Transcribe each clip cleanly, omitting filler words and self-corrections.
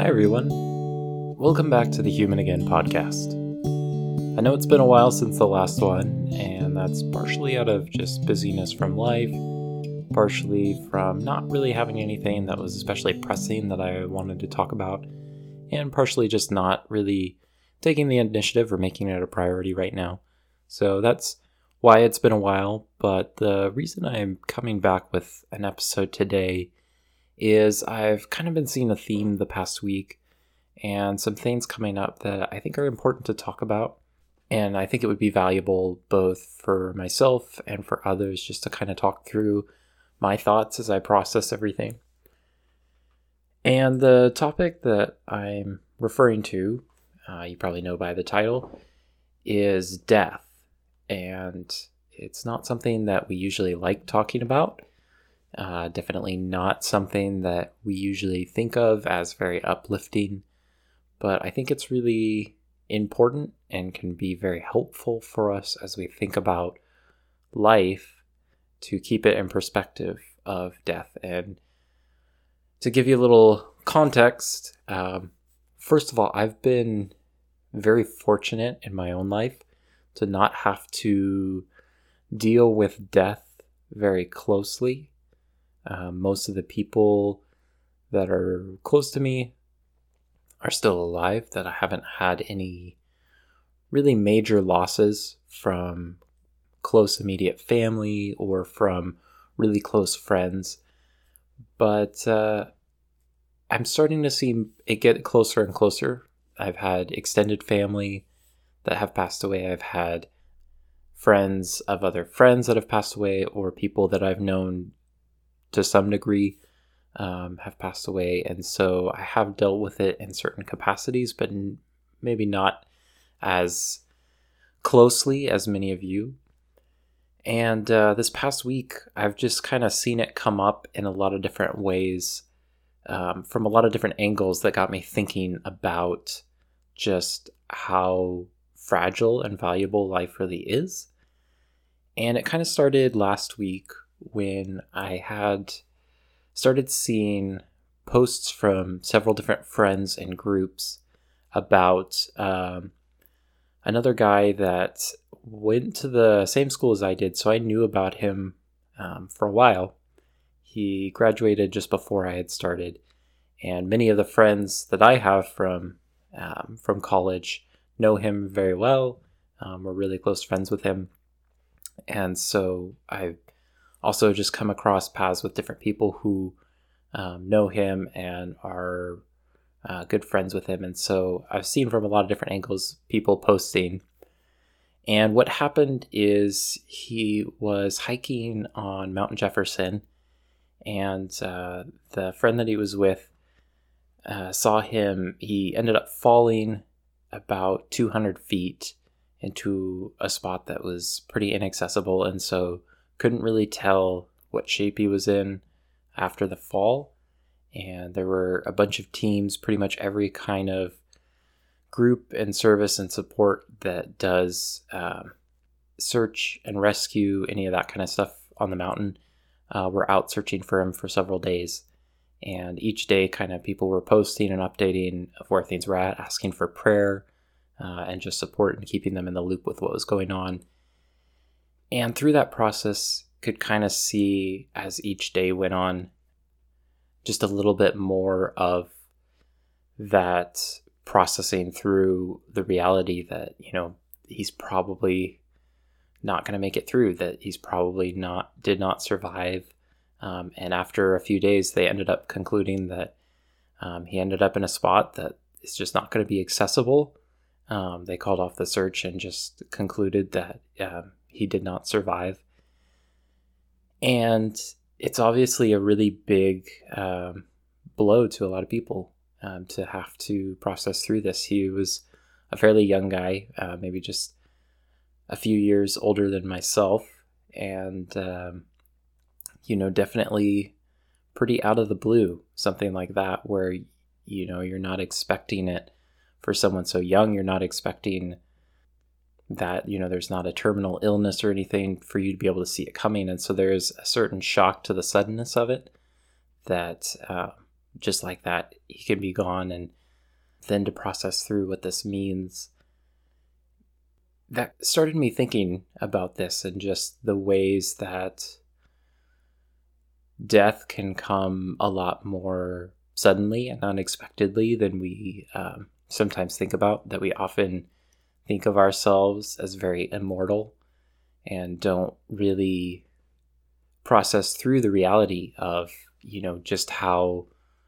Hi everyone, welcome back to the Human Again podcast. I know it's been a while since the last one, and that's partially out of just busyness from life, partially from not really having anything that was especially pressing that I wanted to talk about, and partially just not really taking the initiative or making it a priority right now. So that's why it's been a while, but the reason I'm coming back with an episode today is I've kind of been seeing a theme the past week and some things coming up that I think are important to talk about. And I think it would be valuable both for myself and for others just to kind of talk through my thoughts as I process everything. And the topic that I'm referring to, you probably know by the title, is death. And it's not something that we usually like talking about. Definitely not something that we usually think of as very uplifting, but I think it's really important and can be very helpful for us as we think about life to keep it in perspective of death. And to give you a little context, first of all, I've been very fortunate in my own life to not have to deal with death very closely. Most of the people that are close to me are still alive, that I haven't had any really major losses from close immediate family or from really close friends. But I'm starting to see it get closer and closer. I've had extended family that have passed away. I've had friends of other friends that have passed away, or people that I've known to some degree, have passed away. And so I have dealt with it in certain capacities, but maybe not as closely as many of you. And this past week, I've just kind of seen it come up in a lot of different ways, from a lot of different angles that got me thinking about just how fragile and valuable life really is. And it kind of started last week when I had started seeing posts from several different friends and groups about another guy that went to the same school as I did, so I knew about him for a while. He graduated just before I had started, and many of the friends that I have from college know him very well. We're really close friends with him, and so I've also just come across paths with different people who know him and are good friends with him. And so I've seen from a lot of different angles people posting. And what happened is he was hiking on Mount Jefferson, and the friend that he was with saw him. He ended up falling about 200 feet into a spot that was pretty inaccessible, and so couldn't really tell what shape he was in after the fall. And there were a bunch of teams, pretty much every kind of group and service and support that does search and rescue, any of that kind of stuff on the mountain, were out searching for him for several days. And each day kind of people were posting and updating of where things were at, asking for prayer and just support and keeping them in the loop with what was going on. And through that process, could kind of see as each day went on, just a little bit more of that processing through the reality that, you know, he's probably not going to make it through, that he's probably did not survive. And after a few days, they ended up concluding that he ended up in a spot that is just not going to be accessible. They called off the search and just concluded that he did not survive. And it's obviously a really big blow to a lot of people to have to process through this. He was a fairly young guy, maybe just a few years older than myself, and definitely pretty out of the blue, something like that, where you're not expecting it for someone so young. You're not expecting that there's not a terminal illness or anything for you to be able to see it coming. And so there's a certain shock to the suddenness of it that just like that, he can be gone. And then to process through what this means, that started me thinking about this and just the ways that death can come a lot more suddenly and unexpectedly than we sometimes think about, that we often think of ourselves as very immortal and don't really process through the reality of, you know, just how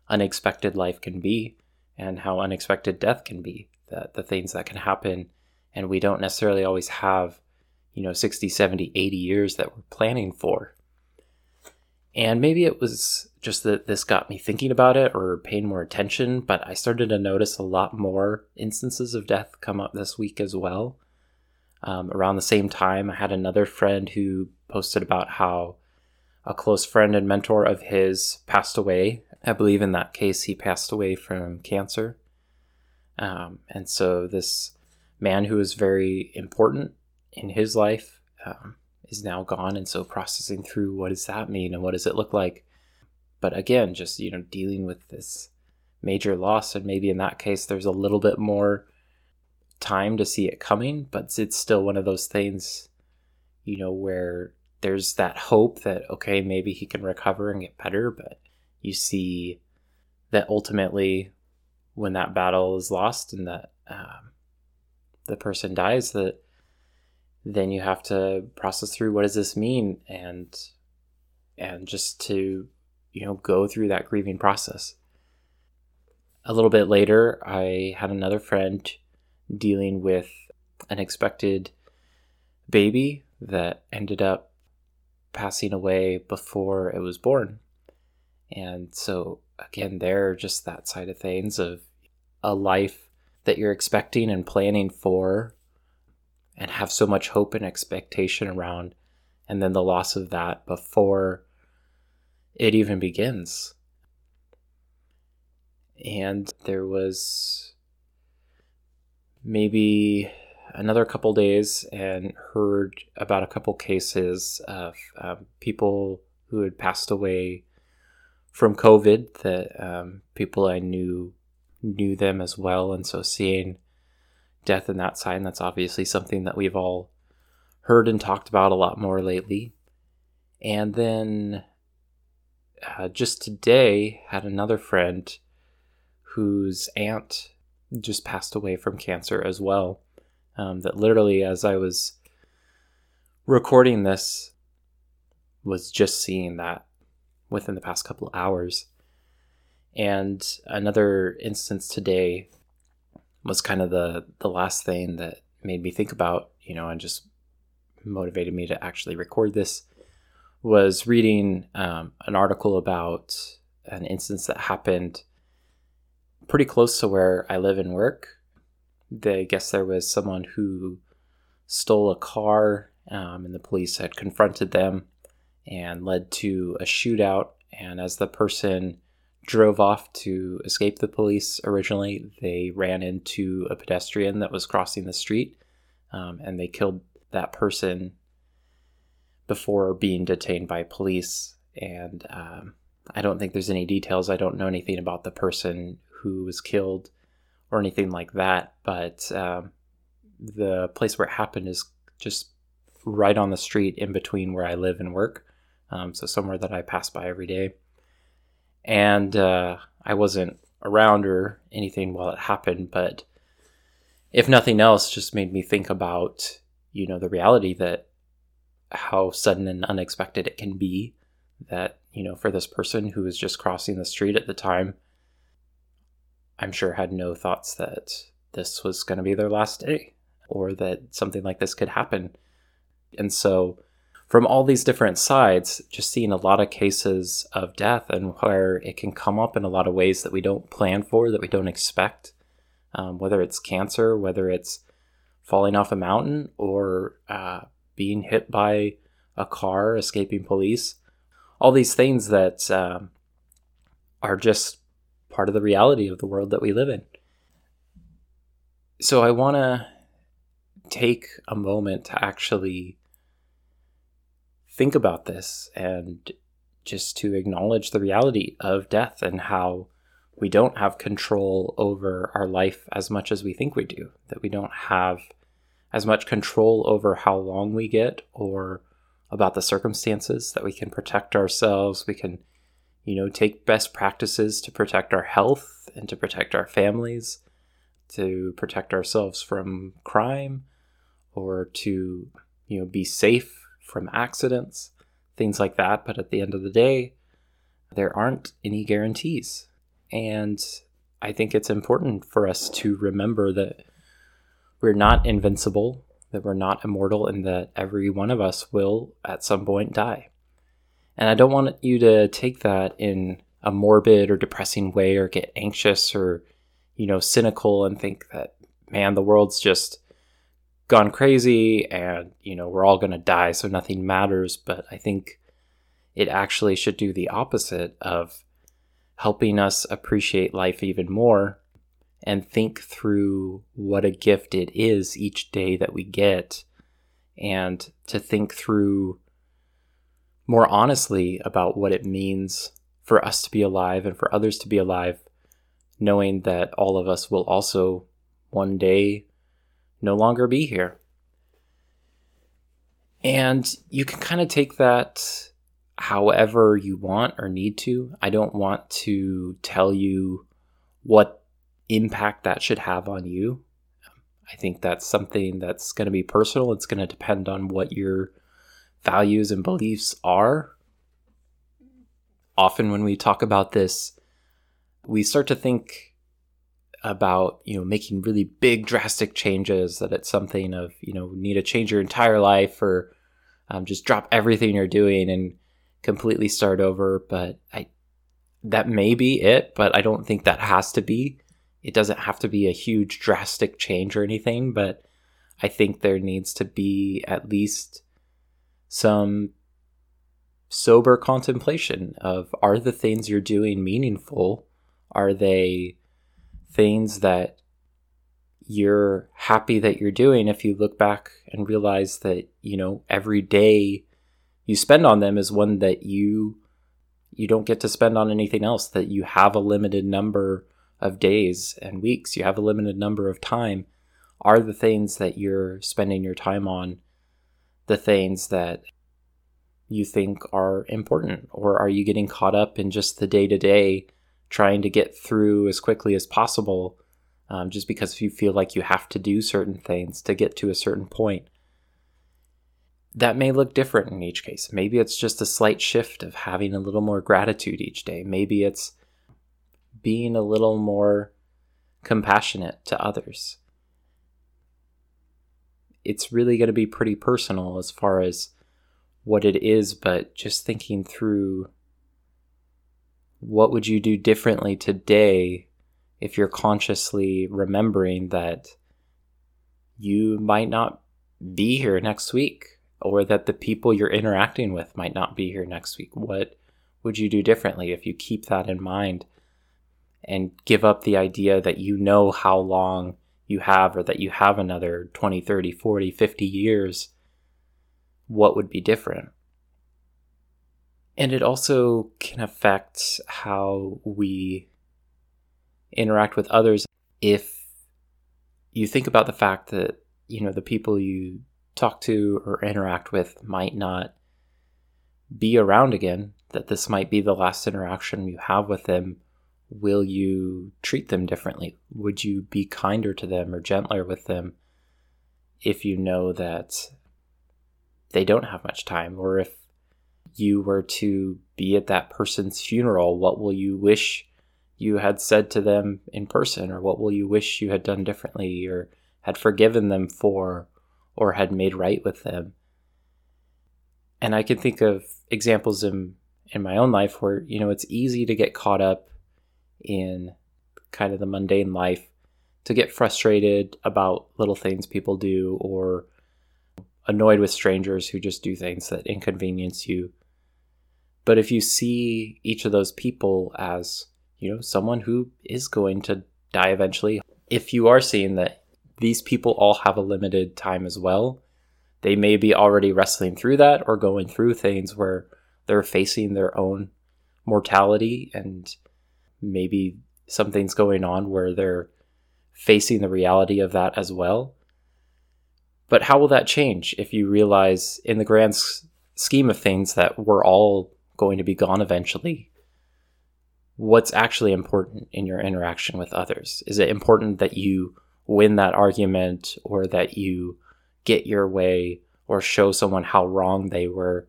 unexpected life can be and how unexpected death can be, that the things that can happen. And we don't necessarily always have, you know, 60, 70, 80 years that we're planning for. And maybe it was just that this got me thinking about it or paying more attention, but I started to notice a lot more instances of death come up this week as well. Around the same time, I had another friend who posted about how a close friend and mentor of his passed away. I believe in that case, he passed away from cancer. And so this man who was very important in his life, is now gone, and so processing through what does that mean and what does it look like. But again, just, you know, dealing with this major loss, and maybe in that case there's a little bit more time to see it coming, but it's still one of those things, you know, where there's that hope that, okay, maybe he can recover and get better, but you see that ultimately when that battle is lost and that the person dies, that then you have to process through what does this mean, and just to, you know, go through that grieving process. A little bit later, I had another friend dealing with an expected baby that ended up passing away before it was born. And so again, there, just that side of things of a life that you're expecting and planning for and have so much hope and expectation around, and then the loss of that before it even begins. And there was maybe another couple days and heard about a couple cases of people who had passed away from COVID, that people I knew them as well. And so seeing death in that side, and that's obviously something that we've all heard and talked about a lot more lately. And then just today, had another friend whose aunt just passed away from cancer as well. That literally, as I was recording this, was just seeing that within the past couple of hours. And another instance today was kind of the last thing that made me think about, you know, and just motivated me to actually record this, was reading an article about an instance that happened pretty close to where I live and work. I guess there was someone who stole a car, and the police had confronted them and led to a shootout. And as the person drove off to escape the police originally, they ran into a pedestrian that was crossing the street, and they killed that person before being detained by police. And I don't think there's any details. I don't know anything about the person who was killed or anything like that, but the place where it happened is just right on the street in between where I live and work, so somewhere that I pass by every day. And I wasn't around or anything while it happened, but if nothing else, just made me think about, you know, the reality that how sudden and unexpected it can be, that, you know, for this person who was just crossing the street at the time, I'm sure had no thoughts that this was going to be their last day or that something like this could happen. And so from all these different sides, just seeing a lot of cases of death and where it can come up in a lot of ways that we don't plan for, that we don't expect, whether it's cancer, whether it's falling off a mountain, or being hit by a car, escaping police, all these things that are just part of the reality of the world that we live in. So I want to take a moment to actually think about this and just to acknowledge the reality of death and how we don't have control over our life as much as we think we do, that we don't have as much control over how long we get or about the circumstances, that we can protect ourselves. We can, take best practices to protect our health and to protect our families, to protect ourselves from crime, or to, be safe from accidents, things like that. But at the end of the day, there aren't any guarantees. And I think it's important for us to remember that we're not invincible, that we're not immortal, and that every one of us will at some point die. And I don't want you to take that in a morbid or depressing way or get anxious or, cynical and think that, man, the world's just gone crazy and, we're all going to die, so nothing matters. But I think it actually should do the opposite of helping us appreciate life even more and think through what a gift it is each day that we get, and to think through more honestly about what it means for us to be alive and for others to be alive, knowing that all of us will also one day no longer be here. And you can kind of take that however you want or need to. I don't want to tell you what impact that should have on you. I think that's something that's going to be personal. It's going to depend on what your values and beliefs are. Often when we talk about this, we start to think about, making really big drastic changes, that it's something of, need to change your entire life or just drop everything you're doing and completely start over. But that may be it, but I don't think that has to be. It doesn't have to be a huge drastic change or anything, but I think there needs to be at least some sober contemplation of, are the things you're doing meaningful? Are they things that you're happy that you're doing if you look back and realize that, every day you spend on them is one that you don't get to spend on anything else, that you have a limited number of days and weeks, you have a limited number of time. Are the things that you're spending your time on the things that you think are important? Or are you getting caught up in just the day-to-day, trying to get through as quickly as possible, just because you feel like you have to do certain things to get to a certain point? That may look different in each case. Maybe it's just a slight shift of having a little more gratitude each day. Maybe it's being a little more compassionate to others. It's really going to be pretty personal as far as what it is, but just thinking through, what would you do differently today if you're consciously remembering that you might not be here next week, or that the people you're interacting with might not be here next week? What would you do differently if you keep that in mind and give up the idea that how long you have, or that you have another 20, 30, 40, 50 years? What would be different? And it also can affect how we interact with others. If you think about the fact that, the people you talk to or interact with might not be around again, that this might be the last interaction you have with them, will you treat them differently? Would you be kinder to them or gentler with them if you know that they don't have much time? Or if you were to be at that person's funeral, what will you wish you had said to them in person? Or what will you wish you had done differently, or had forgiven them for, or had made right with them? And I can think of examples in my own life where, it's easy to get caught up in kind of the mundane life, to get frustrated about little things people do, or annoyed with strangers who just do things that inconvenience you. But if you see each of those people as, someone who is going to die eventually, if you are seeing that these people all have a limited time as well, they may be already wrestling through that or going through things where they're facing their own mortality and maybe something's going on where they're facing the reality of that as well. But how will that change if you realize in the grand scheme of things that we're all going to be gone eventually? What's actually important in your interaction with others? Is it important that you win that argument, or that you get your way, or show someone how wrong they were?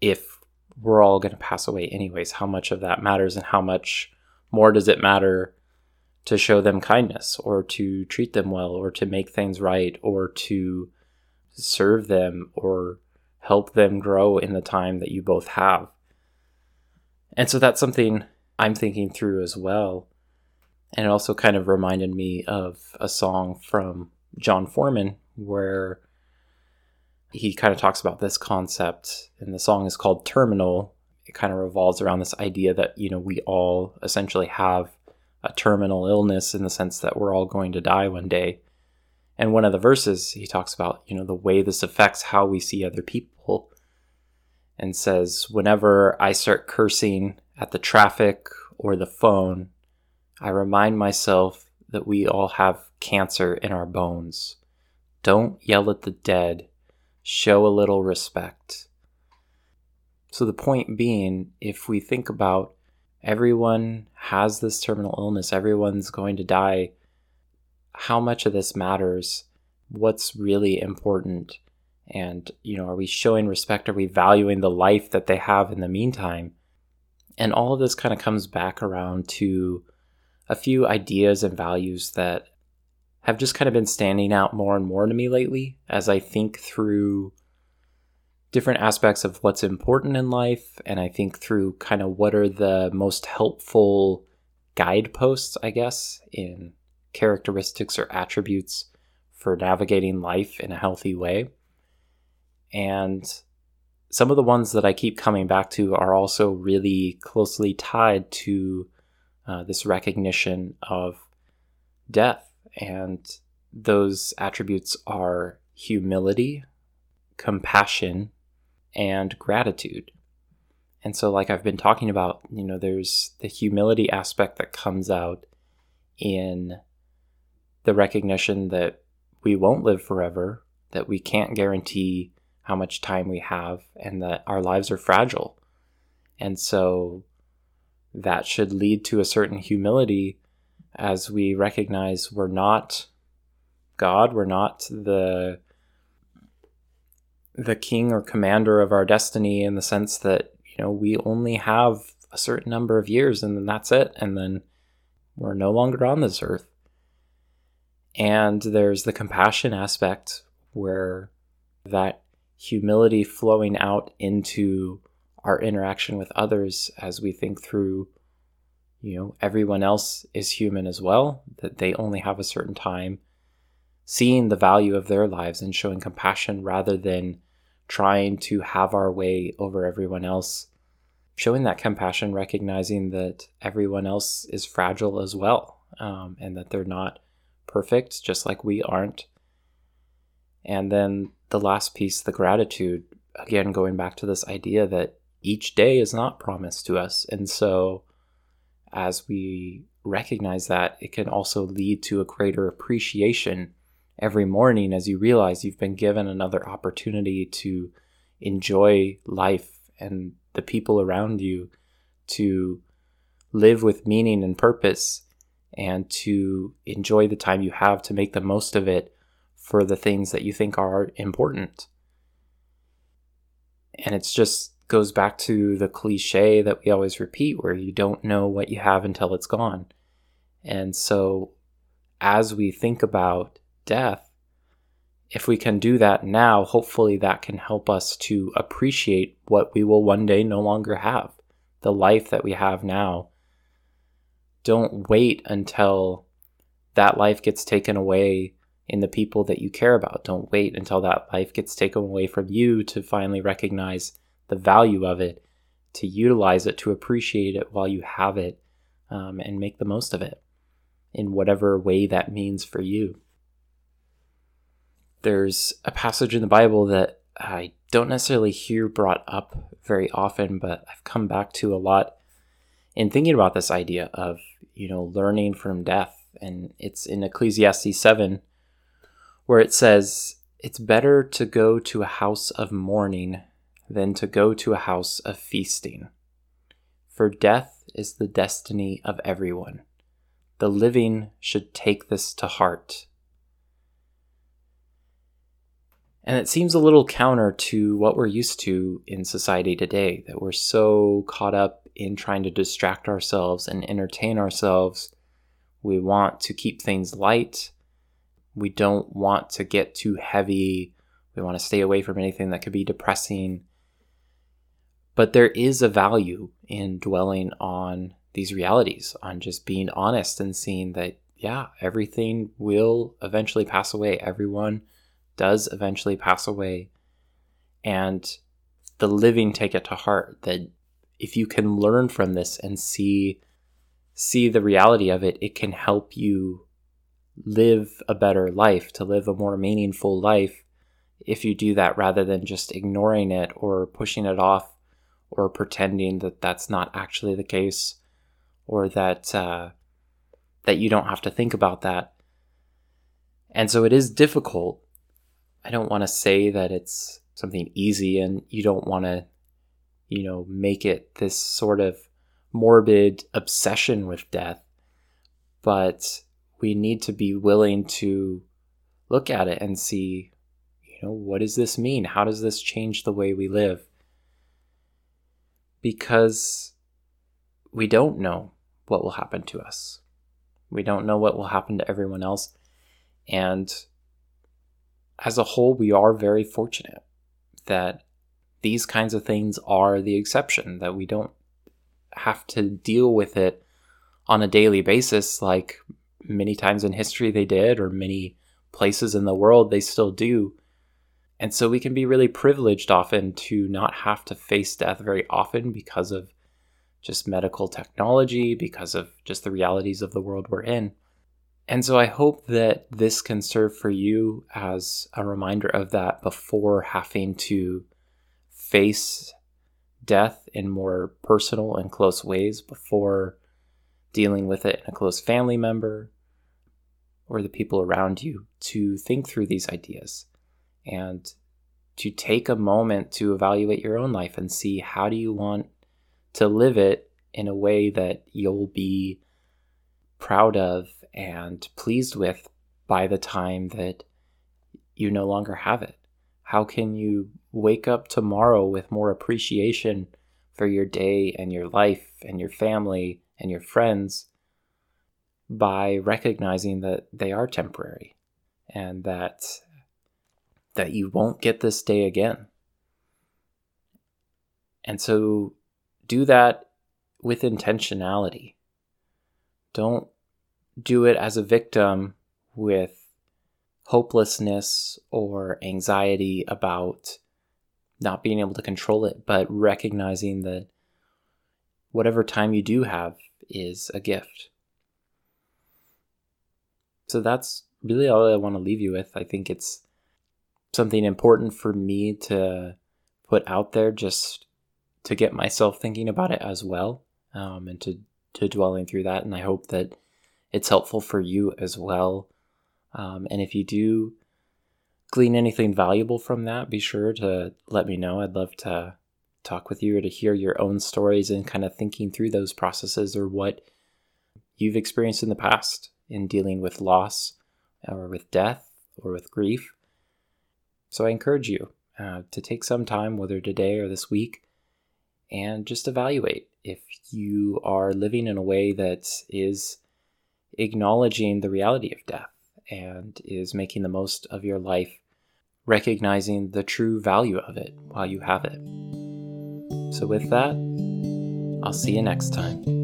If we're all going to pass away anyways, how much of that matters, and how much more does it matter to show them kindness, or to treat them well, or to make things right, or to serve them, or help them grow in the time that you both have? And so that's something I'm thinking through as well. And it also kind of reminded me of a song from John Foreman where he kind of talks about this concept, and the song is called Terminal. It kind of revolves around this idea that, you know, we all essentially have a terminal illness in the sense that we're all going to die one day. And one of the verses he talks about, you know, the way this affects how we see other people, and says, whenever I start cursing at the traffic or the phone, I remind myself that we all have cancer in our bones. Don't yell at the dead. Show a little respect. So the point being, if we think about everyone has this terminal illness, everyone's going to die, how much of this matters? What's really important? And, you know, are we showing respect? Are we valuing the life that they have in the meantime? And all of this kind of comes back around to a few ideas and values that have just kind of been standing out more and more to me lately as I think through different aspects of what's important in life, and I think through kind of what are the most helpful guideposts, I guess, in characteristics or attributes for navigating life in a healthy way. And some of the ones that I keep coming back to are also really closely tied to this recognition of death. And those attributes are humility, compassion, and gratitude. And so, like I've been talking about, you know, there's the humility aspect that comes out in the recognition that we won't live forever, that we can't guarantee how much time we have, and that our lives are fragile. And so that should lead to a certain humility as we recognize we're not God, we're not the king or commander of our destiny, in the sense that, you know, we only have a certain number of years and then that's it, and then we're no longer on this earth. And there's the compassion aspect, where that humility flowing out into our interaction with others as we think through, you know, everyone else is human as well, that they only have a certain time, seeing the value of their lives and showing compassion rather than trying to have our way over everyone else, showing that compassion, recognizing that everyone else is fragile as well, and that they're not perfect, just like we aren't. And then the last piece, the gratitude, again, going back to this idea that each day is not promised to us. And so as we recognize that, it can also lead to a greater appreciation every morning as you realize you've been given another opportunity to enjoy life and the people around you, to live with meaning and purpose, and to enjoy the time you have to make the most of it for the things that you think are important. And it's just goes back to the cliche that we always repeat, where you don't know what you have until it's gone. And so as we think about death, if we can do that now, hopefully that can help us to appreciate what we will one day no longer have, the life that we have now. Don't wait until that life gets taken away in the people that you care about. Don't wait until that life gets taken away from you to finally recognize the value of it, to utilize it, to appreciate it while you have it, and make the most of it in whatever way that means for you. There's a passage in the Bible that I don't necessarily hear brought up very often, but I've come back to a lot in thinking about this idea of, learning from death. And it's in Ecclesiastes 7, where it says, it's better to go to a house of mourning than to go to a house of feasting. For death is the destiny of everyone. The living should take this to heart. And it seems a little counter to what we're used to in society today, that we're so caught up in trying to distract ourselves and entertain ourselves. We want to keep things light. We don't want to get too heavy. We want to stay away from anything that could be depressing. But there is a value in dwelling on these realities, on just being honest and seeing that, everything will eventually pass away. Everyone does eventually pass away. And the living take it to heart, that if you can learn from this and see the reality of it, it can help you live a better life, to live a more meaningful life if you do that, rather than just ignoring it or pushing it off or pretending that that's not actually the case, or that you don't have to think about that. And so it is difficult. I don't want to say that it's something easy, and you don't want to, make it this sort of morbid obsession with death, but we need to be willing to look at it and see, what does this mean? How does this change the way we live? Because we don't know what will happen to us. We don't know what will happen to everyone else. And as a whole, we are very fortunate that these kinds of things are the exception, that we don't have to deal with it on a daily basis like many times in history they did, or many places in the world they still do. And so we can be really privileged often to not have to face death very often because of just medical technology, because of just the realities of the world we're in. And so I hope that this can serve for you as a reminder of that before having to face death in more personal and close ways, before dealing with it in a close family member or the people around you, to think through these ideas and to take a moment to evaluate your own life and see, how do you want to live it in a way that you'll be proud of and pleased with by the time that you no longer have it? How can you wake up tomorrow with more appreciation for your day and your life and your family and your friends, by recognizing that they are temporary and that you won't get this day again? And so do that with intentionality. Don't do it as a victim with hopelessness or anxiety about not being able to control it, but recognizing that whatever time you do have is a gift. So that's really all I want to leave you with. I think it's something important for me to put out there, just to get myself thinking about it as well, and to dwelling through that. And I hope that it's helpful for you as well. And if you do glean anything valuable from that, be sure to let me know. I'd love to talk with you, or to hear your own stories and kind of thinking through those processes, or what you've experienced in the past in dealing with loss or with death or with grief. So I encourage you to take some time, whether today or this week, and just evaluate if you are living in a way that is acknowledging the reality of death and is making the most of your life, recognizing the true value of it while you have it. So with that, I'll see you next time.